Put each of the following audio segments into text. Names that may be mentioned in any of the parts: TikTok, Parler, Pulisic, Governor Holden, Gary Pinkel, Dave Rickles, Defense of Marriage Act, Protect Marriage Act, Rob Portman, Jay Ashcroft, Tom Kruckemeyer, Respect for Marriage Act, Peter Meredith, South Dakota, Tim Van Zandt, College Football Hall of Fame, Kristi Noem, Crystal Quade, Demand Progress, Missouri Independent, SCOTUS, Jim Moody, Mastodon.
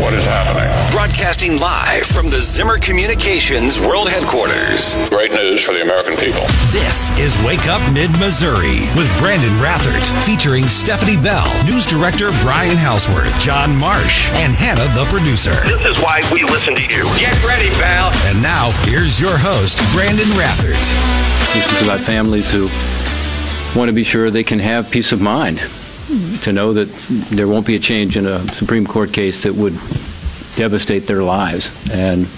What is happening? Broadcasting live from the Zimmer Communications World Headquarters. Great news for the American people. This is Wake Up Mid-Missouri with Brandon Rathert, featuring Stephanie Bell, News Director Brian Houseworth, John Marsh, and Hannah, the producer. This is why we listen to you. Get ready, pal. And now, here's your host, Brandon Rathert. This is about families who want to be sure they can have peace of mind, to know that there won't be a change in a Supreme Court case that would devastate their lives and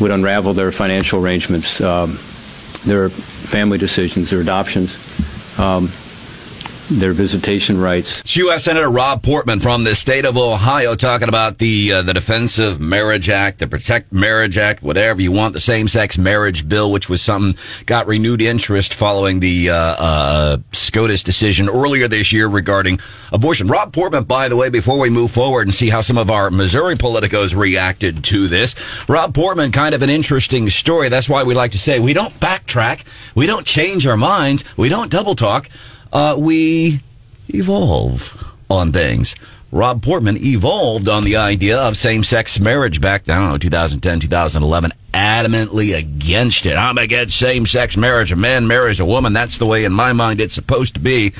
would unravel their financial arrangements, their family decisions, their adoptions, their visitation rights. It's U.S. Senator Rob Portman from the state of Ohio talking about the Defense of Marriage Act, the Protect Marriage Act, whatever you want, the same-sex marriage bill, which was something got renewed interest following the SCOTUS decision earlier this year regarding abortion. Rob Portman, by the way, before we move forward and see how some of our Missouri politicos reacted to this, Rob Portman, kind of an interesting story. That's why we like to say we don't backtrack, we don't change our minds, we don't double talk. We evolve on things. Rob Portman evolved on the idea of same-sex marriage back then, I don't know, 2010, 2011, adamantly against it. I'm against same-sex marriage. A man marries a woman. That's the way, in my mind, it's supposed to be.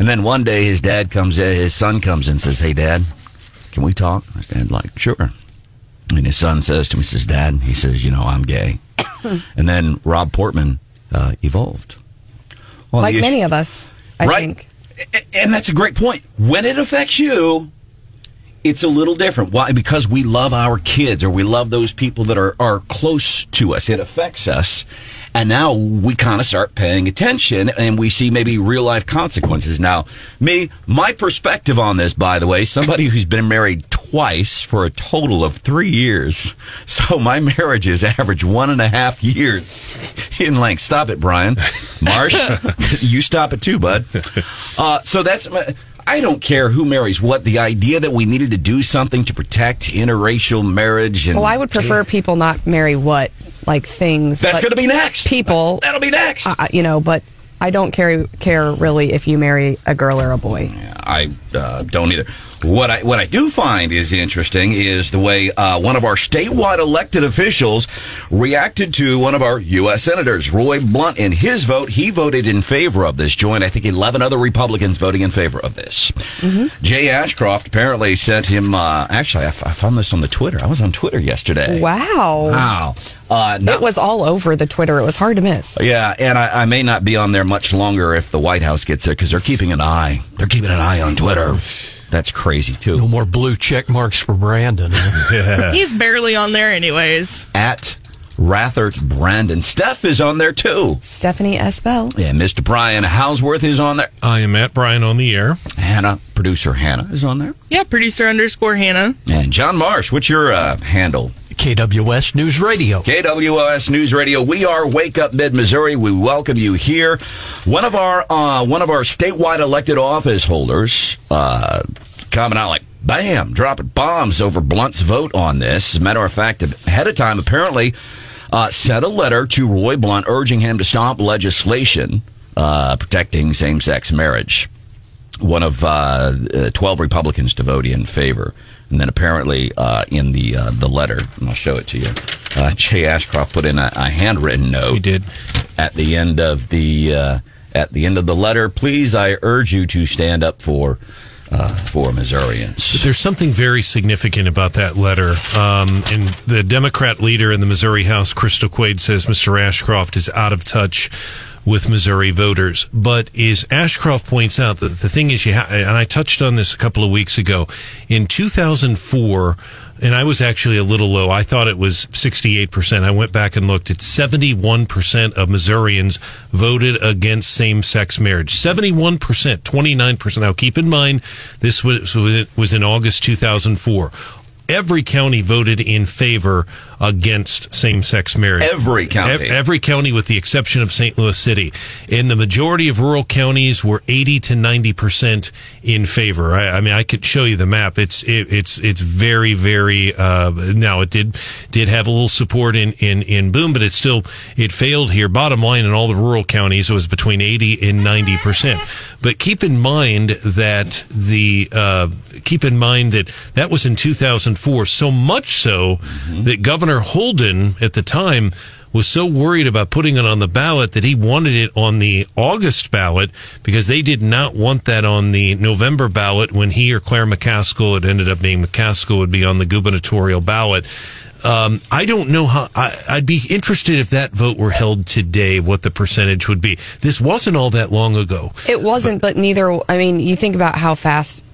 And then one day his dad comes in, his son comes in and says, "Hey, Dad, can we talk?" His dad's like, "Sure." And his son says to him, he says, "Dad," he says, "you know, I'm gay." And then Rob Portman evolved. Well, like many of us. I think. And that's a great point. When it affects you, it's a little different. Why? Because we love our kids, or we love those people that are close to us. It affects us. And now we kind of start paying attention, and we see maybe real-life consequences. Now, my perspective on this, by the way, somebody who's been married twice for a total of 3 years. So my marriages average 1.5 years in length. Stop it, Brian. Marsh, you stop it too, bud. So that's... I don't care who marries what. The idea that we needed to do something to protect interracial marriage. And, well, I would prefer people not marry what, like things. That's going to be next. People. That'll be next. But I don't care really if you marry a girl or a boy. I don't either. What I do find is interesting is the way one of our statewide elected officials reacted to one of our U.S. senators, Roy Blunt, in his vote. He voted in favor of this. Joined, I think, 11 other Republicans voting in favor of this. Mm-hmm. Jay Ashcroft apparently sent him. Actually, I found this on the Twitter. I was on Twitter yesterday. Wow. It was all over the Twitter. It was hard to miss. Yeah, and I may not be on there much longer if the White House gets there, because they're keeping an eye. They're keeping an eye on Twitter. That's crazy, too. No more blue check marks for Brandon. Yeah. He's barely on there anyways. At Rathert Brandon. Steph is on there, too. Stephanie S. Bell. Yeah, Mr. Brian Houseworth is on there. I am at Brian on the air. Hannah, producer Hannah, is on there. Yeah, producer_Hannah. And John Marsh, what's your handle? KWS News Radio. KWS News Radio. We are Wake Up Mid-Missouri. We welcome you here. One of our statewide elected office holders coming out like, bam, dropping bombs over Blunt's vote on this. As a matter of fact, ahead of time, apparently, sent a letter to Roy Blunt urging him to stop legislation protecting same-sex marriage. One of 12 Republicans to vote in favor. And then apparently in the letter, and I'll show it to you, Jay Ashcroft put in a handwritten note. He did. At the end of the letter, "Please, I urge you to stand up for Missourians." But there's something very significant about that letter. And the Democrat leader in the Missouri House, Crystal Quade, says Mr. Ashcroft is out of touch with Missouri voters. But as Ashcroft points out, the thing is, and I touched on this a couple of weeks ago, in 2004, and I was actually a little low. I thought it was 68%. I went back and looked. It's 71% of Missourians voted against same-sex marriage. 71%, 29%. Now, keep in mind, this was in August 2004. Every county voted in favor against same-sex marriage. Every county. Every county with the exception of St. Louis City. In the majority of rural counties were 80 to 90% in favor. I mean, I could show you the map. It's very, very, now it did have a little support in Boone, but it failed here. Bottom line, in all the rural counties, it was between 80 and 90%. But keep in mind that that was in 2004, so much so that Governor Holden at the time was so worried about putting it on the ballot that he wanted it on the August ballot because they did not want that on the November ballot when he or Claire McCaskill, it ended up being McCaskill, would be on the gubernatorial ballot. I don't know how, I'd be interested if that vote were held today, what the percentage would be. This wasn't all that long ago. It wasn't, but neither, I mean, you think about how fast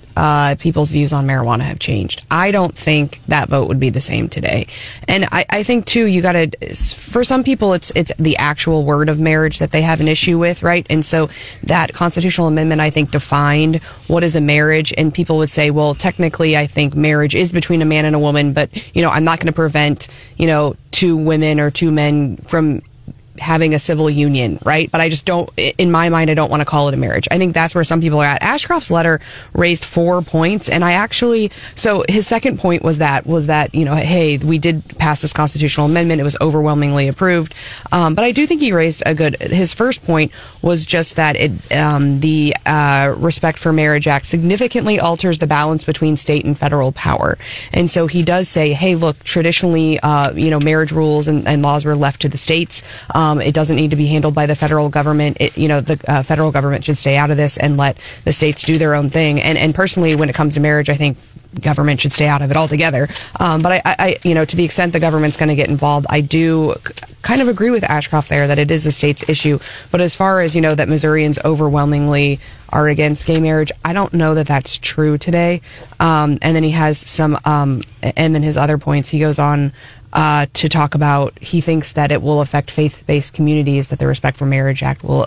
people's views on marijuana have changed. I don't think that vote would be the same today. And I think, too, you gotta, for some people, it's the actual word of marriage that they have an issue with, right? And so that constitutional amendment, I think, defined what is a marriage. And people would say, well, technically, I think marriage is between a man and a woman, but, you know, I'm not going to prevent, you know, two women or two men from having a civil union, right? But I just don't, in my mind, I don't want to call it a marriage. I think that's where some people are at. Ashcroft's letter raised 4 points, and I actually, so his second point was that, you know, hey, we did pass this constitutional amendment. It was overwhelmingly approved. But I do think he raised his first point was just that the Respect for Marriage Act significantly alters the balance between state and federal power. And so he does say, hey, look, traditionally, you know, marriage rules and laws were left to the states. It doesn't need to be handled by the federal government. The federal government should stay out of this and let the states do their own thing. And personally, when it comes to marriage, I think government should stay out of it altogether. But I, you know, to the extent the government's going to get involved, I do kind of agree with Ashcroft there that it is a state's issue. But as far as, you know, that Missourians overwhelmingly are against gay marriage, I don't know that that's true today. And then he has some, and then his other points, he goes on to talk about, he thinks that it will affect faith-based communities, that the Respect for Marriage Act will,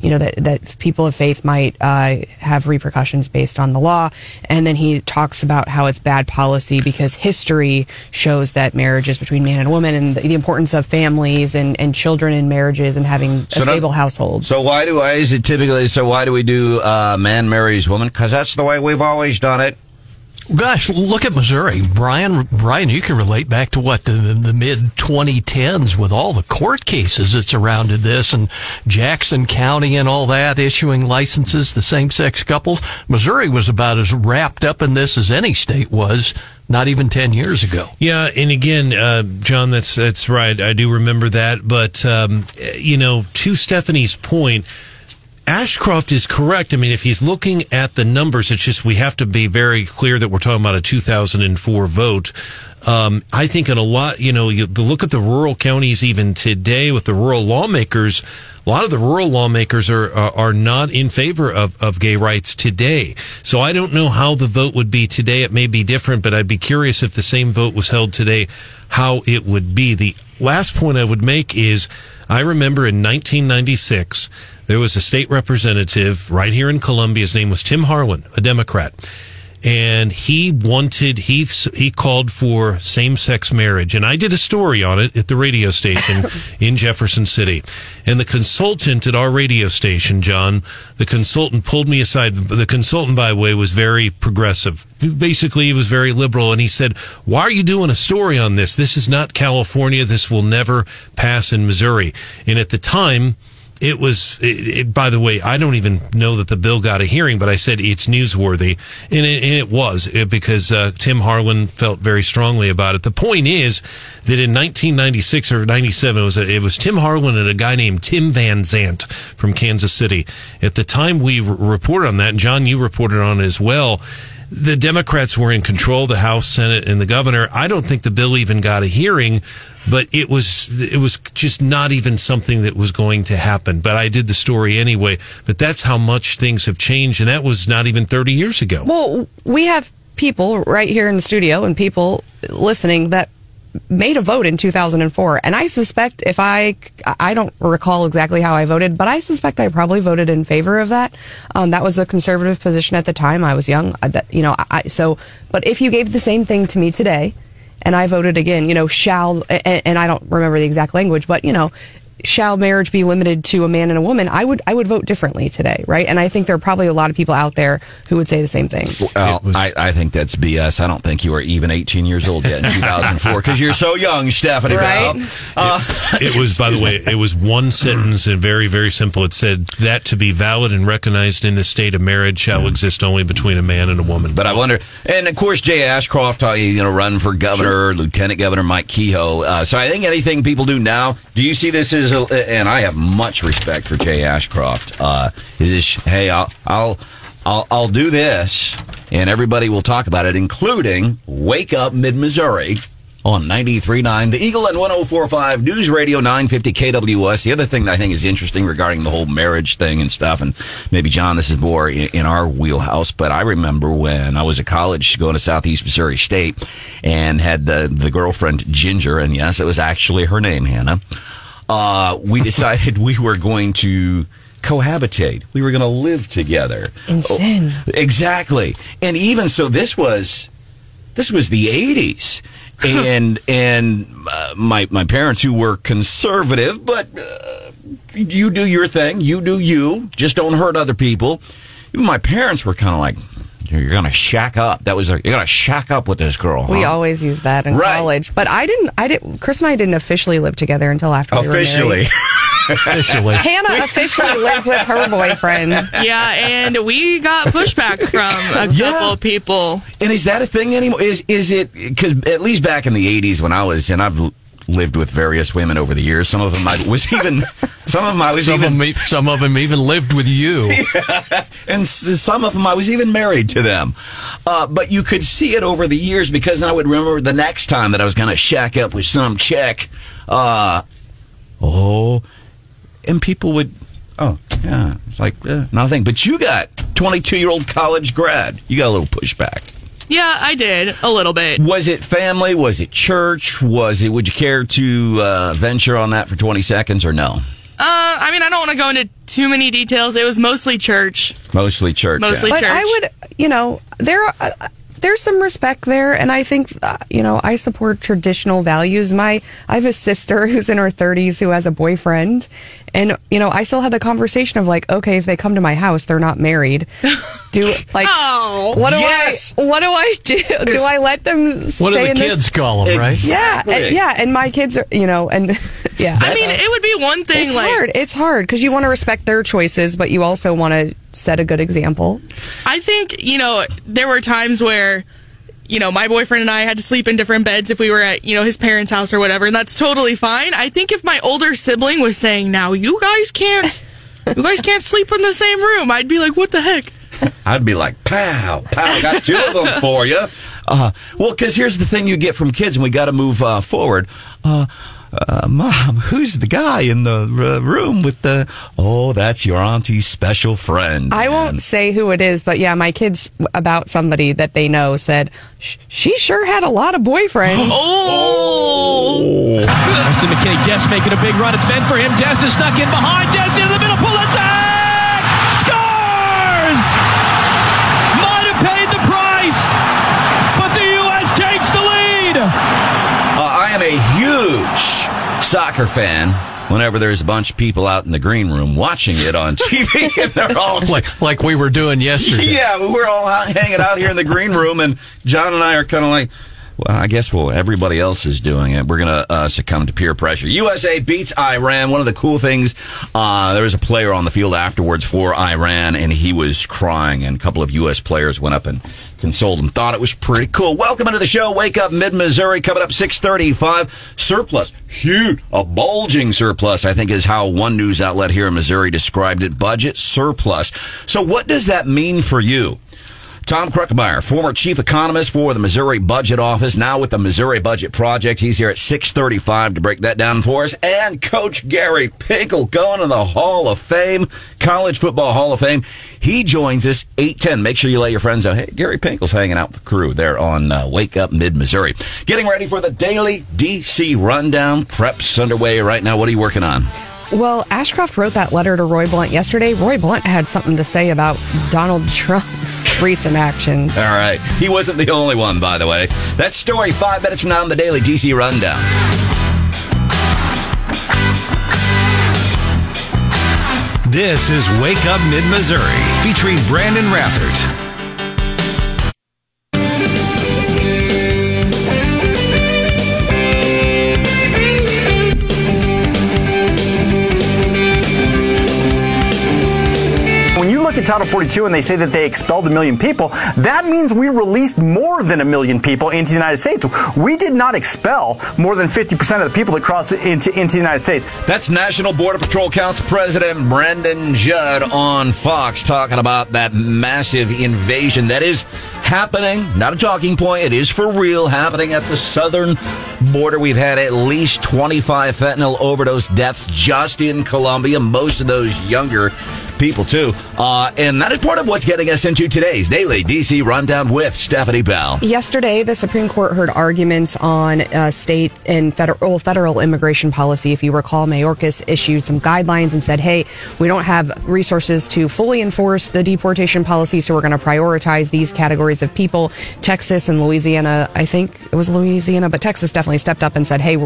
you know, that people of faith might have repercussions based on the law. And then he talks about how it's bad policy because history shows that marriage is between man and woman, and the importance of families and children in marriages and having a stable household. So why do we do man marries woman? Because that's the way we've always done it. Gosh, look at Missouri. Brian, you can relate back to what, the mid-2010s with all the court cases that surrounded this and Jackson County and all that issuing licenses to same-sex couples. Missouri was about as wrapped up in this as any state was, not even 10 years ago. Yeah, and again, John, that's right. I do remember that. But, you know, to Stephanie's point, Ashcroft is correct. I mean, if he's looking at the numbers, it's just we have to be very clear that we're talking about a 2004 vote. I think in a lot, you know, you look at the rural counties even today with the rural lawmakers, a lot of the rural lawmakers are not in favor of gay rights today. So I don't know how the vote would be today. It may be different, but I'd be curious if the same vote was held today, how it would be. The last point I would make is I remember in 1996, there was a state representative right here in Columbia. His name was Tim Harlan, a Democrat. And he called for same-sex marriage. And I did a story on it at the radio station in Jefferson City. And the consultant at our radio station, John, the consultant pulled me aside. The consultant, by the way, was very progressive. Basically, he was very liberal. And he said, why are you doing a story on this? This is not California. This will never pass in Missouri. And at the time, It was, by the way, I don't even know that the bill got a hearing, but I said it's newsworthy. And it was because Tim Harlan felt very strongly about it. The point is that in 1996 or 97, it was Tim Harlan and a guy named Tim Van Zandt from Kansas City. At the time we reported on that, and John, you reported on it as well. The Democrats were in control, the House, Senate, and the governor. I don't think the bill even got a hearing, but it was just not even something that was going to happen. But I did the story anyway. But that's how much things have changed, and that was not even 30 years ago. Well, we have people right here in the studio and people listening that made a vote in 2004, and I suspect if I don't recall exactly how I voted, but I suspect I probably voted in favor of that. That was the conservative position at the time. I was young, but if you gave the same thing to me today and I voted again, you know, shall, and I don't remember the exact language, but, you know, shall marriage be limited to a man and a woman, I would vote differently today, right? And I think there are probably a lot of people out there who would say the same thing. Well, I think that's BS. I don't think you were even 18 years old yet in 2004 because you're so young, Stephanie Bell. Right? It was, by the way, it was one sentence and very, very simple. It said, that to be valid and recognized in the state of marriage shall exist only between a man and a woman. But I wonder, and of course, Jay Ashcroft, you know, run for governor, Lieutenant Governor Mike Kehoe. So I think anything people do now, do you see this as, and I have much respect for Jay Ashcroft. Is this, hey, I'll do this, and everybody will talk about it, including Wake Up Mid-Missouri on 93.9 The Eagle and 104.5 News Radio 950 KWS. The other thing that I think is interesting regarding the whole marriage thing and stuff, and maybe, John, this is more in our wheelhouse, but I remember when I was at college going to Southeast Missouri State and had the girlfriend Ginger, and yes, it was actually her name, Hannah. We decided we were going to cohabitate. We were going to live together. In sin. Exactly. And even so, this was the 80s. And my parents, who were conservative, but you do your thing. You do you. Just don't hurt other people. Even my parents were kind of like, you're going to shack up. That was like, you're going to shack up with this girl. Huh? We always use that in college. But I didn't. Chris and I didn't officially live together until after we were married. Officially. Hannah officially lived with her boyfriend. Yeah, and we got pushback from a couple people. And is that a thing anymore? Is it, because at least back in the 80s when I was, and I've lived with various women over the years. Some of them I was even... some of them even lived with you. Yeah. And some of them I was even married to them. But you could see it over the years, because then I would remember the next time that I was going to shack up with some chick. And people would... Oh, yeah. It's like, nothing. But you got 22-year-old college grad. You got a little pushback. Yeah, I did. A little bit. Was it family? Was it church? Would you care to venture on that for 20 seconds or no? I mean, I don't want to go into too many details. It was mostly church. Mostly church. But I would, you know, there's some respect there, and I think, you know, I support traditional values. I have a sister who's in her 30s who has a boyfriend, and, you know, I still had the conversation of, like, okay, if they come to my house, they're not married. What do I do? Do I let them stay? What do the kids call them, right? Exactly. Yeah, and my kids are, you know, and... Yeah, I mean, it would be one thing. It's hard because you want to respect their choices, but you also want to set a good example. I think, you know, there were times where, you know, my boyfriend and I had to sleep in different beds if we were at, you know, his parents' house or whatever, and that's totally fine. I think if my older sibling was saying, "Now you guys can't sleep in the same room," I'd be like, "What the heck?" I'd be like, pow, got two of them for you. Well, because here's the thing you get from kids, and we got to move forward. Mom, who's the guy in the room with the... Oh, that's your auntie's special friend. I won't say who it is, but yeah, my kids, about somebody that they know, said, she sure had a lot of boyfriends. Oh! Justin McKinney, Jess making a big run. It's meant for him. Jess is stuck in behind. Jess into the middle. Pulisic! Scores! Might have paid the price, but the U.S. takes the lead! I'm a huge soccer fan whenever there's a bunch of people out in the green room watching it on TV, and they're all like we were doing yesterday. Yeah, we're all hanging out here in the green room, and John and I are kind of like, well, I guess everybody else is doing it. We're going to succumb to peer pressure. USA beats Iran. One of the cool things, there was a player on the field afterwards for Iran, and he was crying, and a couple of U.S. players went up and consoled him. Thought it was pretty cool. Welcome into the show. Wake Up Mid-Missouri, coming up 6:35. Surplus. Huge. A bulging surplus, I think, is how one news outlet here in Missouri described it. Budget surplus. So what does that mean for you? Tom Kruckemeyer, former chief economist for the Missouri Budget Office, now with the Missouri Budget Project. He's here at 6:35 to break that down for us. And Coach Gary Pinkel, going to the Hall of Fame, College Football Hall of Fame. He joins us 8:10. Make sure you let your friends know, hey, Gary Pinkel's hanging out with the crew there on Wake Up Mid-Missouri. Getting ready for the Daily DC Rundown. Prep's underway right now. What are you working on? Well, Ashcroft wrote that letter to Roy Blunt yesterday. Roy Blunt had something to say about Donald Trump's recent actions. All right. He wasn't the only one, by the way. That story 5 minutes from now on the Daily DC Rundown. This is Wake Up Mid-Missouri, featuring Brandon Rathert. At Title 42, and they say that they expelled 1 million people, that means we released more than 1 million people into the United States. We did not expel more than 50% of the people that crossed into the United States. That's National Border Patrol Council President Brandon Judd on Fox talking about that massive invasion that is happening. Not a talking point. It is for real, happening at the southern border. We've had at least 25 fentanyl overdose deaths just in Colombia, most of those younger people too, and that is part of what's getting us into today's Daily DC Rundown with Stephanie Bell. Yesterday, the Supreme Court heard arguments on state and federal immigration policy. If you recall, Mayorkas issued some guidelines and said, hey, we don't have resources to fully enforce the deportation policy, so we're going to prioritize these categories of people. Texas and Louisiana, I think it was Louisiana, but Texas definitely stepped up and said, hey,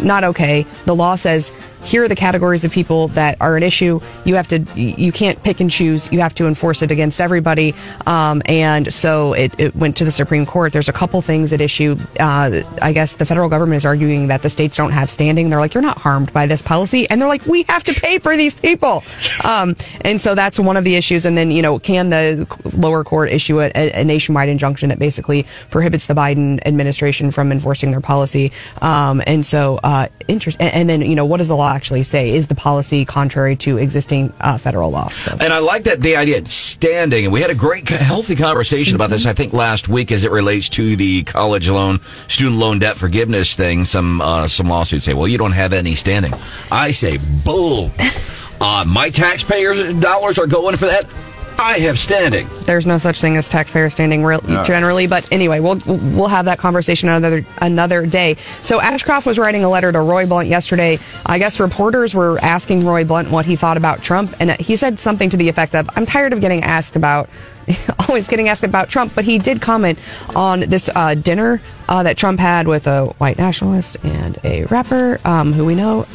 not okay. The law says here are the categories of people that are an issue. You can't pick and choose. You have to enforce it against everybody. And so it went to the Supreme Court. There's a couple things at issue. I guess the federal government is arguing that the states don't have standing. They're like, you're not harmed by this policy. And they're like, we have to pay for these people. And so that's one of the issues. And then, can the lower court issue a nationwide injunction that basically prohibits the Biden administration from enforcing their policy? And so, interesting. And then, what does the law actually say? Is the policy contrary to existing federal law? So. And I like that the idea of standing. And we had a great, healthy conversation about this, I think, last week as it relates to the college loan, student loan debt forgiveness thing. Some lawsuits say, well, you don't have any standing. I say, bull. My taxpayers' dollars are going for that. I have standing. There's no such thing as taxpayer standing generally, but anyway, we'll have that conversation another day. So Ashcroft was writing a letter to Roy Blunt yesterday. I guess reporters were asking Roy Blunt what he thought about Trump, and he said something to the effect of, I'm tired of always getting asked about Trump, but he did comment on this dinner that Trump had with a white nationalist and a rapper who we know.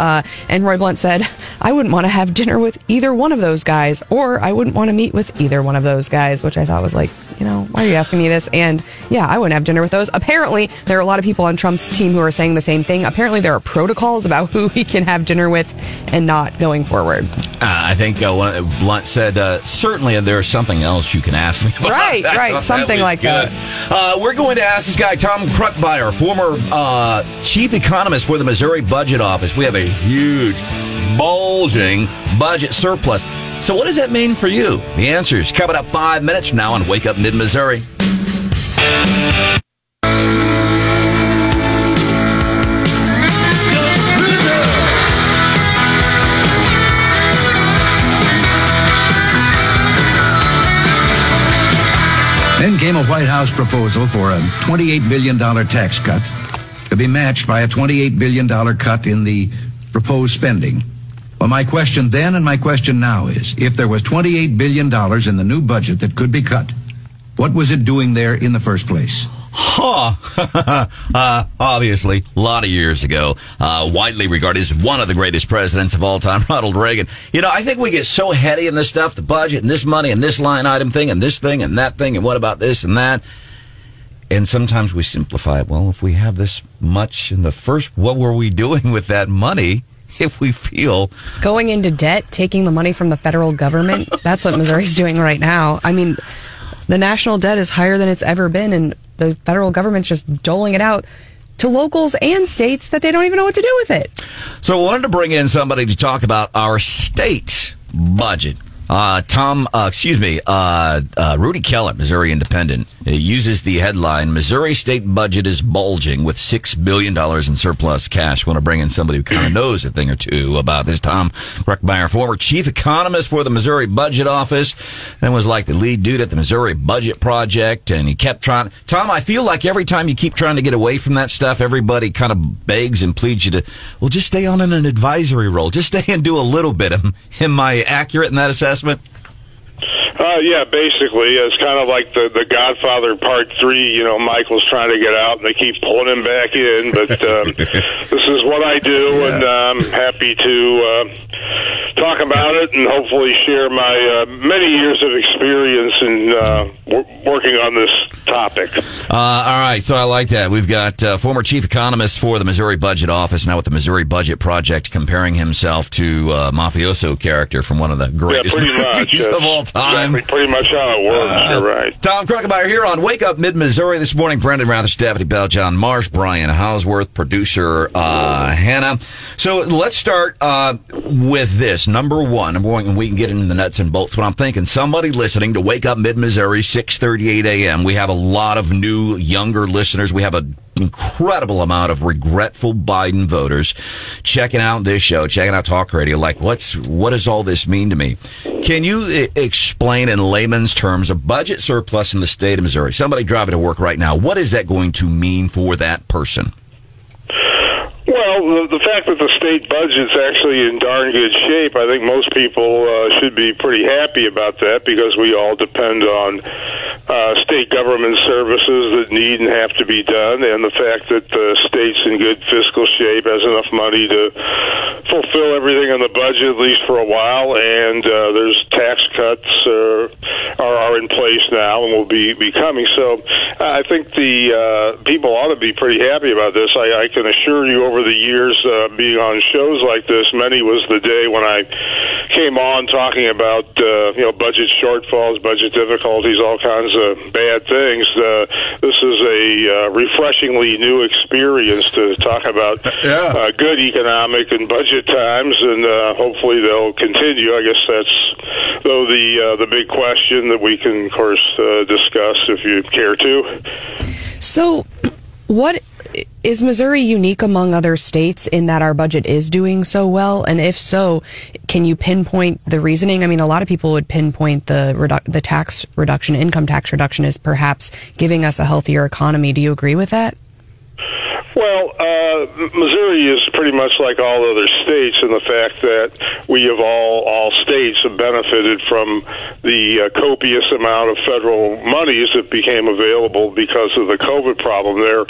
And Roy Blunt said, I wouldn't want to have dinner with either one of those guys, or I wouldn't want to meet with either one of those guys, which I thought was like, why are you asking me this? And yeah, I wouldn't have dinner with those. Apparently, there are a lot of people on Trump's team who are saying the same thing. Apparently, there are protocols about who he can have dinner with and not going forward. I think Blunt said, certainly there's something else you can ask me about. Right, something like good. That. We're going to ask this guy, Tom Kruckemeyer, former chief economist for the Missouri Budget Office. We have a huge, bulging budget surplus. So what does that mean for you? The answer is coming up 5 minutes from now on Wake Up Mid-Missouri. Then came a White House proposal for a $28 billion tax cut to be matched by a $28 billion cut in the proposed spending. Well, my question then and my question now is, if there was $28 billion in the new budget that could be cut, what was it doing there in the first place? Obviously, a lot of years ago, widely regarded as one of the greatest presidents of all time, Ronald Reagan. I think we get so heady in this stuff, the budget and this money and this line item thing and that thing and what about this and that. And sometimes we simplify it. Well, if we have this much in the first, what were we doing with that money? If we feel going into debt, taking the money from the federal government, that's what Missouri's doing right now. I mean, the national debt is higher than it's ever been, and the federal government's just doling it out to locals and states that they don't even know what to do with it. So I wanted to bring in somebody to talk about our state budget. Rudy Keller, Missouri Independent, uses the headline, Missouri state budget is bulging with $6 billion in surplus cash. Want to bring in somebody who kind of knows a thing or two about this. Tom Kruckemeyer, former chief economist for the Missouri Budget Office. then was like the lead dude at the Missouri Budget Project, and he kept trying. Tom, I feel like every time you keep trying to get away from that stuff, everybody kind of begs and pleads you to, well, just stay on in an advisory role. Just stay and do a little bit. Am I accurate in that assessment? Yeah, basically. It's kind of like the Godfather Part 3. You know, Michael's trying to get out, and they keep pulling him back in. But this is what I do, and I'm happy to talk about it and hopefully share my many years of experience in working on this topic. All right, so I like that. We've got former chief economist for the Missouri Budget Office, now with the Missouri Budget Project, comparing himself to a mafioso character from one of the greatest movies of all time. Pretty much how it works, you're right. Tom Kruckemeyer here on Wake Up Mid-Missouri this morning. Brandon Rathert, Stephanie Bell, John Marsh, Brian Houseworth, producer Hannah. So let's start with this. Number one, and we can get into the nuts and bolts, but I'm thinking somebody listening to Wake Up Mid-Missouri, 6:38 a.m. We have a lot of new, younger listeners. We have an incredible amount of regretful Biden voters checking out this show, checking out talk radio, like, what does all this mean to me? Can you explain in layman's terms a budget surplus in the state of Missouri? Somebody driving to work right now, what is that going to mean for that person? Well, the fact that the state budget's actually in darn good shape, I think most people should be pretty happy about that, because we all depend on state government services that need and have to be done, and the fact that the state's in good fiscal shape, has enough money to fulfill everything on the budget, at least for a while, and there's tax cuts are in place now and will be coming. So I think the people ought to be pretty happy about this. I can assure you, over the years being on shows like this, many was the day when I came on talking about budget shortfalls, budget difficulties, all kinds of bad things. This is a refreshingly new experience to talk about good economic and budget times, and hopefully they'll continue. I guess that's the big question that we can, of course, discuss if you care to. So, what is Missouri unique among other states in that our budget is doing so well? And if so, can you pinpoint the reasoning? I mean, a lot of people would pinpoint the tax reduction, income tax reduction, as perhaps giving us a healthier economy. Do you agree with that? Well, Missouri is pretty much like all other states in the fact that we of all states have benefited from the copious amount of federal monies that became available because of the COVID problem there.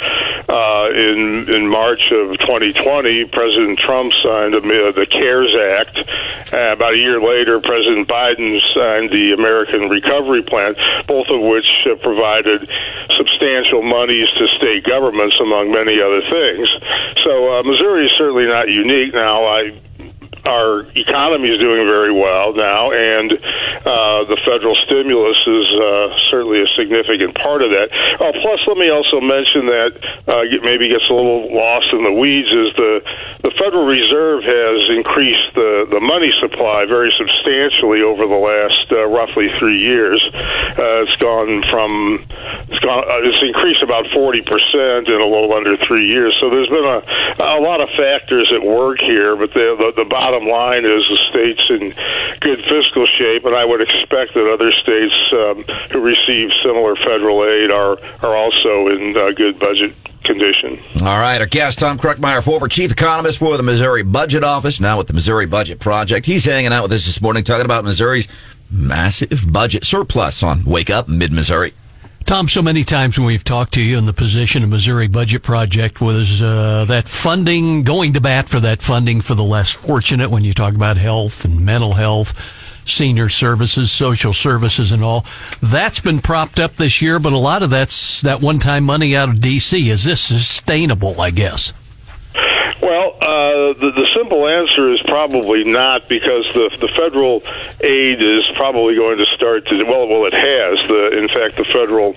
In March of 2020, President Trump signed the CARES Act. About a year later, President Biden signed the American Recovery Plan, both of which provided substantial monies to state governments, among many other things. So Missouri is certainly not unique. Now, our economy is doing very well now, and the federal stimulus is certainly a significant part of that. Plus, let me also mention that maybe gets a little lost in the weeds is the Federal Reserve has increased the money supply very substantially over the last roughly 3 years. It's increased about 40% in a little under 3 years. So there's been a lot of factors at work here, but the bottom line is the state's in good fiscal shape, and I would expect that other states who receive similar federal aid are also in good budget condition. All right, our guest, Tom Kruckemeyer, former chief economist for the Missouri Budget Office, now with the Missouri Budget Project. He's hanging out with us this morning talking about Missouri's massive budget surplus on Wake Up Mid-Missouri. Tom, so many times when we've talked to you in the position of Missouri Budget Project was that funding, going to bat for that funding for the less fortunate when you talk about health and mental health, senior services, social services and all. That's been propped up this year, but a lot of that's that one-time money out of D.C. Is this sustainable, I guess? Well, the simple answer is probably not, because the federal aid is probably going to start to, well, it has. In fact, the federal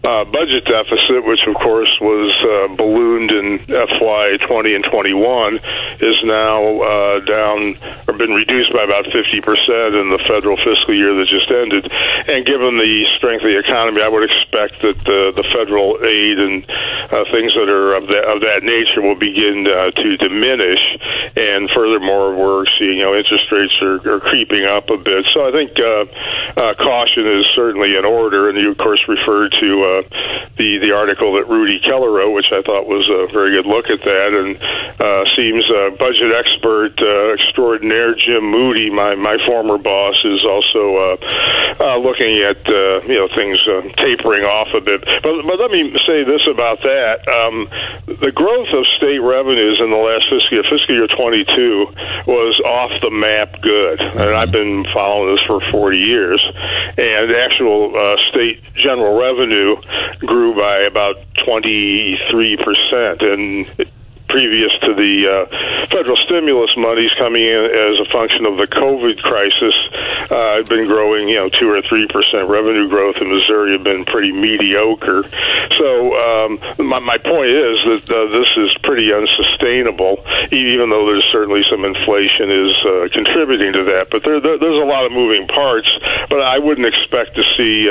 budget deficit, which of course was ballooned in FY 20 and 21, is now down or been reduced by about 50% in the federal fiscal year that just ended. And given the strength of the economy, I would expect that the federal aid and things that are of that nature will begin to diminish. And furthermore, we're seeing interest rates are creeping up a bit. So I think caution is certainly in order. And you, of course, referred to the article that Rudy Keller wrote, which I thought was a very good look at that. And seems budget expert extraordinaire Jim Moody, my former boss, is also looking at things tapering off a bit. But let me say this about that: the growth of state revenues in the last fiscal year 22 was off the map good, and I've been following this for 40 years. And actual state general revenue grew by about 23%, and previous to the federal stimulus monies coming in as a function of the COVID crisis, had been growing, 2 or 3% revenue growth in Missouri had been pretty mediocre. So my point is that this is pretty unsustainable, even though there's certainly some inflation is contributing to that. But there's a lot of moving parts, but I wouldn't expect to see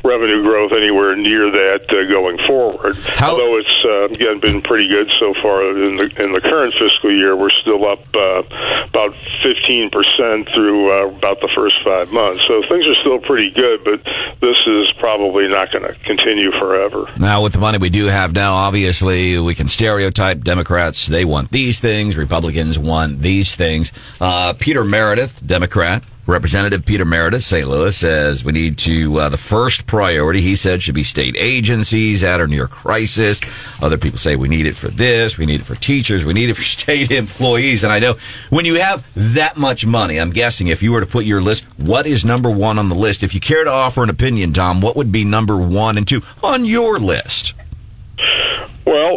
revenue growth anywhere near that going forward. Although it's, again, been pretty good so far. In the current fiscal year, we're still up about 15% through about the first 5 months. So things are still pretty good, but this is probably not going to continue forever. Now, with the money we do have now, obviously, we can stereotype Democrats. They want these things. Republicans want these things. Peter Meredith, Democrat, Representative Peter Meredith, St. Louis, says we need to, the first priority, he said, should be state agencies at or near crisis. Other people say we need it for this, we need it for teachers, we need it for state employees. And I know when you have that much money, I'm guessing if you were to put your list, what is number one on the list? If you care to offer an opinion, Tom, what would be number 1 and 2 on your list? Well,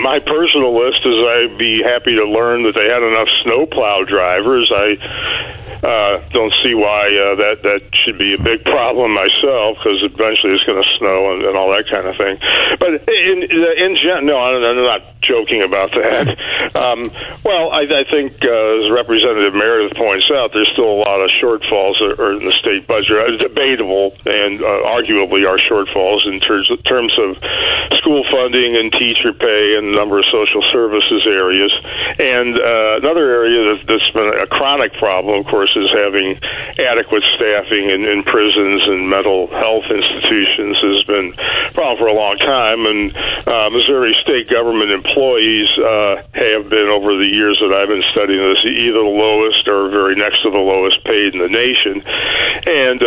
my personal list is I'd be happy to learn that they had enough snowplow drivers. I don't see why that should be a big problem myself, because eventually it's going to snow and all that kind of thing. But in general, no, I'm not joking about that. Well, I think, as Representative Meredith points out, there's still a lot of shortfalls in the state budget, debatable and arguably are shortfalls in terms of school funding and teacher pay and a number of social services areas. And another area that's been a chronic problem, of course, is having adequate staffing in prisons and mental health institutions has been a problem for a long time. And Missouri state government employees have been, over the years that I've been studying this, either the lowest or very next to the lowest paid in the nation. And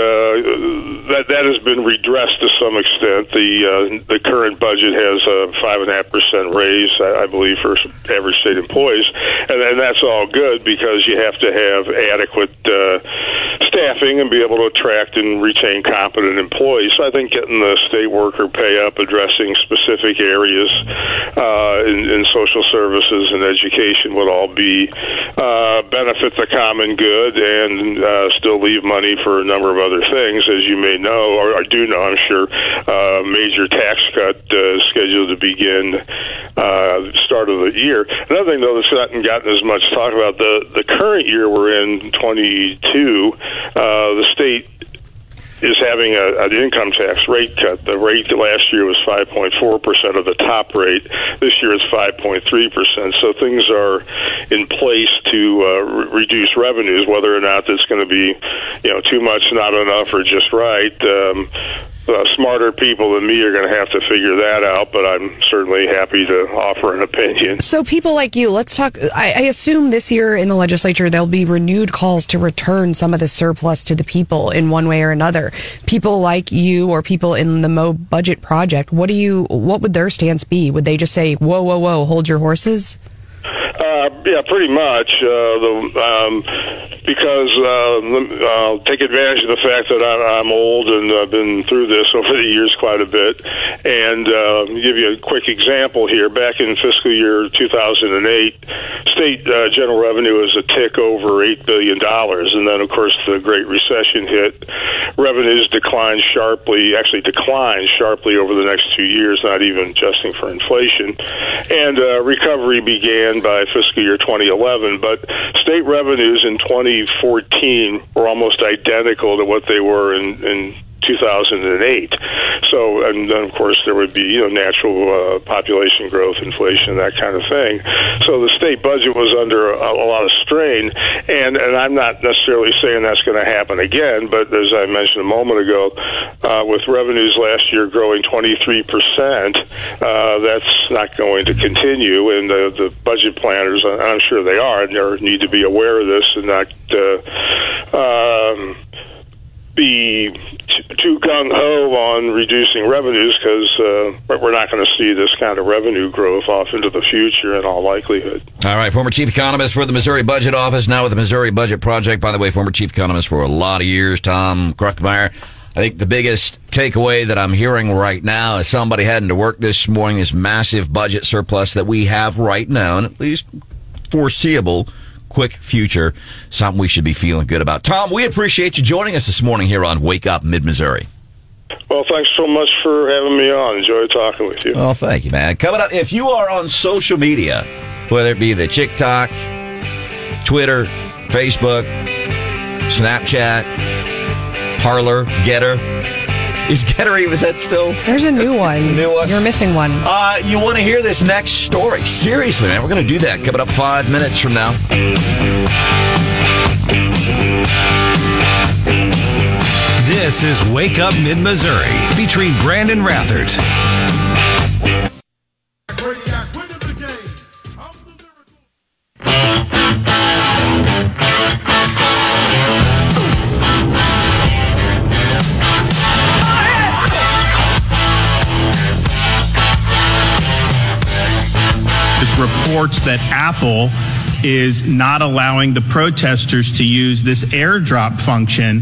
that has been redressed to some extent. The current budget has a 5.5% raise, I believe, for average state employees, and that's all good because you have to have adequate staffing and be able to attract and retain competent employees. So I think getting the state worker pay up, addressing specific areas in social services and education would all be benefit the common good and still leave money for a number of other things, as you may know, or do know, I'm sure. Major tax cut is scheduled to begin start of the year. Another thing, though, that's not gotten as much talk about, the current year we're in, 22, the state is having an income tax rate cut. The rate last year was 5.4% of the top rate. This year it's 5.3%. So things are in place to reduce revenues, whether or not that's going to be, too much, not enough, or just right. Smarter people than me are going to have to figure that out, but I'm certainly happy to offer an opinion. So people like you, let's talk. I assume this year in the legislature there'll be renewed calls to return some of the surplus to the people in one way or another. People like you or people in the Mo Budget Project, what would their stance be? Would they just say, whoa, whoa, whoa, hold your horses? Yeah, pretty much. Because I'll take advantage of the fact that I'm old and I've been through this over the years quite a bit. And give you a quick example here. Back in fiscal year 2008, state general revenue was a tick over $8 billion. And then, of course, the Great Recession hit. Revenues declined sharply over the next 2 years, not even adjusting for inflation. And recovery began by fiscal year 2011, but state revenues in 2014 were almost identical to what they were in 2008. So, and then of course there would be, natural population growth, inflation, that kind of thing. So the state budget was under a lot of strain, and I'm not necessarily saying that's going to happen again, but as I mentioned a moment ago, with revenues last year growing 23%, that's not going to continue, and the budget planners, I'm sure they are, and they need to be aware of this and not be too gung-ho on reducing revenues, because we're not going to see this kind of revenue growth off into the future in all likelihood. All right, former chief economist for the Missouri Budget Office, now with the Missouri Budget Project. By the way, former chief economist for a lot of years, Tom Kruckemeyer. I think the biggest takeaway that I'm hearing right now is somebody heading to work this morning, this massive budget surplus that we have right now, and at least foreseeable quick future, something we should be feeling good about. Tom, we appreciate you joining us this morning here on Wake Up Mid-Missouri. Well, thanks so much for having me on. Enjoy talking with you. Well, thank you, man. Coming up, if you are on social media, whether it be the TikTok, Twitter, Facebook, Snapchat, Parler, Getter. Is Getter even that still? There's a new one. New one. You're missing one. You want to hear this next story. Seriously, man. We're going to do that coming up 5 minutes from now. This is Wake Up Mid-Missouri, featuring Brandon Rathert. Reports that Apple is not allowing the protesters to use this airdrop function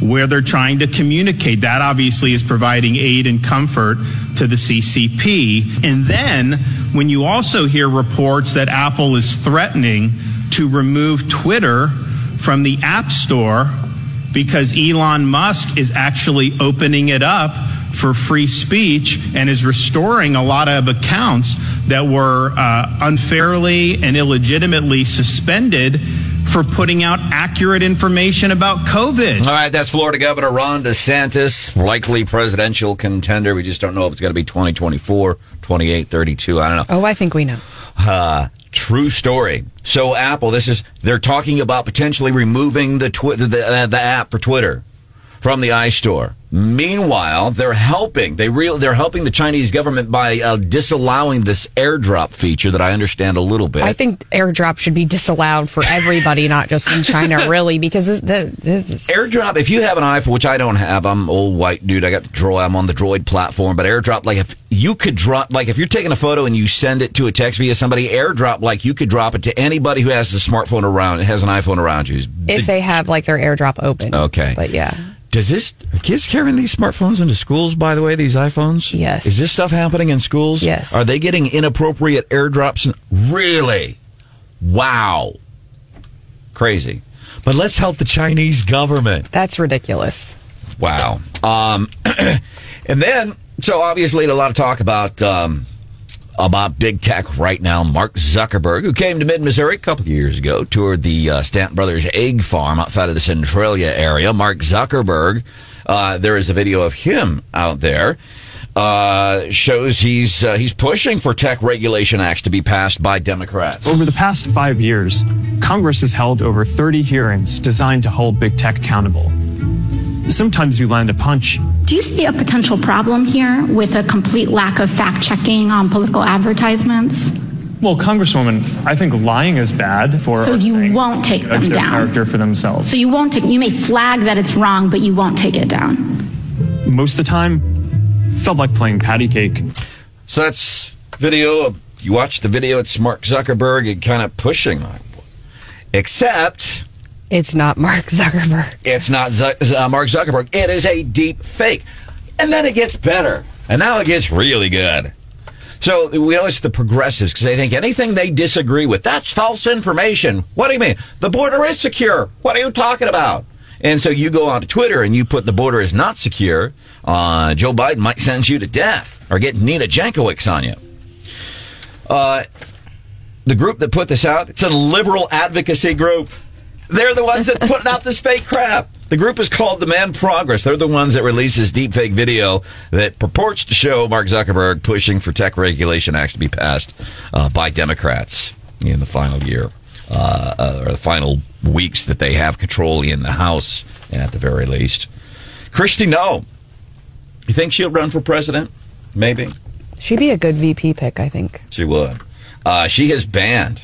where they're trying to communicate. That obviously is providing aid and comfort to the CCP. And then when you also hear reports that Apple is threatening to remove Twitter from the App Store because Elon Musk is actually opening it up for free speech and is restoring a lot of accounts that were unfairly and illegitimately suspended for putting out accurate information about COVID. All right, that's Florida Governor Ron DeSantis, likely presidential contender. We just don't know if it's going to be 2024, 28, 32. I don't know. Oh, I think we know. True story. So Apple, they're talking about potentially removing the app for Twitter from the iStore. Meanwhile, they're helping the Chinese government by disallowing this airdrop feature that I understand a little bit. I think airdrop should be disallowed for everybody, not just in China, really, because this airdrop, if you have an iPhone, which I don't have, I'm an old white dude, I got the Droid, I'm on the Droid platform, but airdrop, like if you could drop, like if you're taking a photo and you send it to a text via somebody, airdrop, like you could drop it to anybody who has the smartphone around, has an iPhone around you. If they have like their airdrop open. Okay. But yeah. Are kids carrying these smartphones into schools, by the way, these iPhones? Yes. Is this stuff happening in schools? Yes. Are they getting inappropriate airdrops? Really? Wow. Crazy. But let's help the Chinese government. That's ridiculous. Wow. And then, so obviously a lot of talk about big tech right now. Mark Zuckerberg, who came to mid-Missouri a couple of years ago, toured the Stamp Brothers egg farm outside of the Centralia area. Mark Zuckerberg, there is a video of him out there, shows he's pushing for tech regulation acts to be passed by Democrats. Over the past 5 years, Congress has held over 30 hearings designed to hold big tech accountable. Sometimes you land a punch. Do you see a potential problem here with a complete lack of fact-checking on political advertisements? Well, Congresswoman, I think lying is bad for... So you won't take them down. ...their character for themselves. So you won't take... You may flag that it's wrong, but you won't take it down. Most of the time, felt like playing patty cake. So that's video of... You watch the video, it's Mark Zuckerberg and kind of pushing. Except... It's not Mark Zuckerberg. It's not Mark Zuckerberg. It is a deep fake. And then it gets better. And now it gets really good. So we know it's the progressives because they think anything they disagree with, that's false information. What do you mean? The border is secure. What are you talking about? And so you go on to Twitter and you put the border is not secure. Joe Biden might send you to death or get Nina Jankowicz on you. The group that put this out, it's a liberal advocacy group. They're the ones that putting out this fake crap. The group is called Demand Progress. They're the ones that released this deepfake video that purports to show Mark Zuckerberg pushing for tech regulation acts to be passed by Democrats in the final year, or the final weeks that they have control in the House, at the very least. Kristi Noem, you think she'll run for president? Maybe. She'd be a good VP pick, I think. She would. She has banned.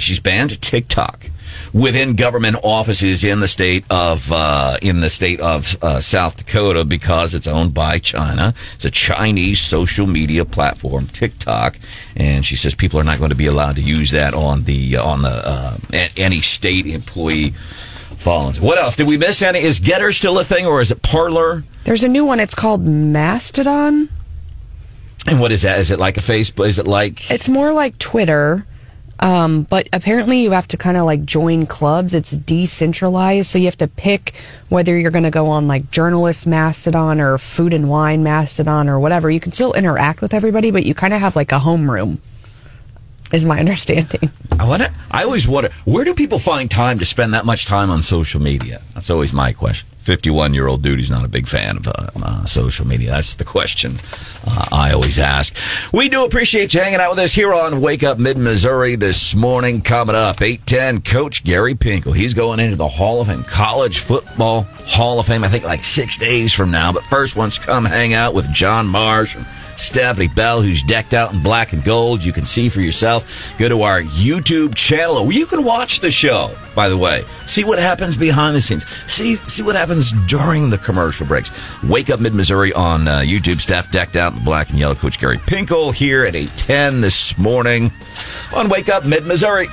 She's banned TikTok within government offices in the state of South Dakota because it's owned by China. It's a Chinese social media platform, TikTok, and she says people are not going to be allowed to use that on the any state employee. What else? Did we miss any? Is Getter still a thing, or is it Parler? There's a new one. It's called Mastodon. And what is that? Is it like a Facebook? Is it like... It's more like Twitter, but apparently you have to kind of like join clubs. It's decentralized, so you have to pick whether you're going to go on like Journalist Mastodon or Food and Wine Mastodon or whatever. You can still interact with everybody, but you kind of have like a homeroom, is my understanding. I always wonder, where do people find time to spend that much time on social media? That's always my question. 51-year-old dude's not a big fan of social media. That's the question I always ask. We do appreciate you hanging out with us here on Wake Up Mid-Missouri this morning. Coming up, 8:10, Coach Gary Pinkel. He's going into the Hall of Fame, College Football Hall of Fame, I think like 6 days from now. But first, once come hang out with John Marsh and Stephanie Bell, who's decked out in black and gold. You can see for yourself. Go to our YouTube channel. You can watch the show, by the way. See what happens behind the scenes. See what happens during the commercial breaks. Wake Up Mid-Missouri on YouTube. Staff decked out in black and yellow. Coach Gary Pinkel here at 8:10 this morning on Wake Up Mid-Missouri.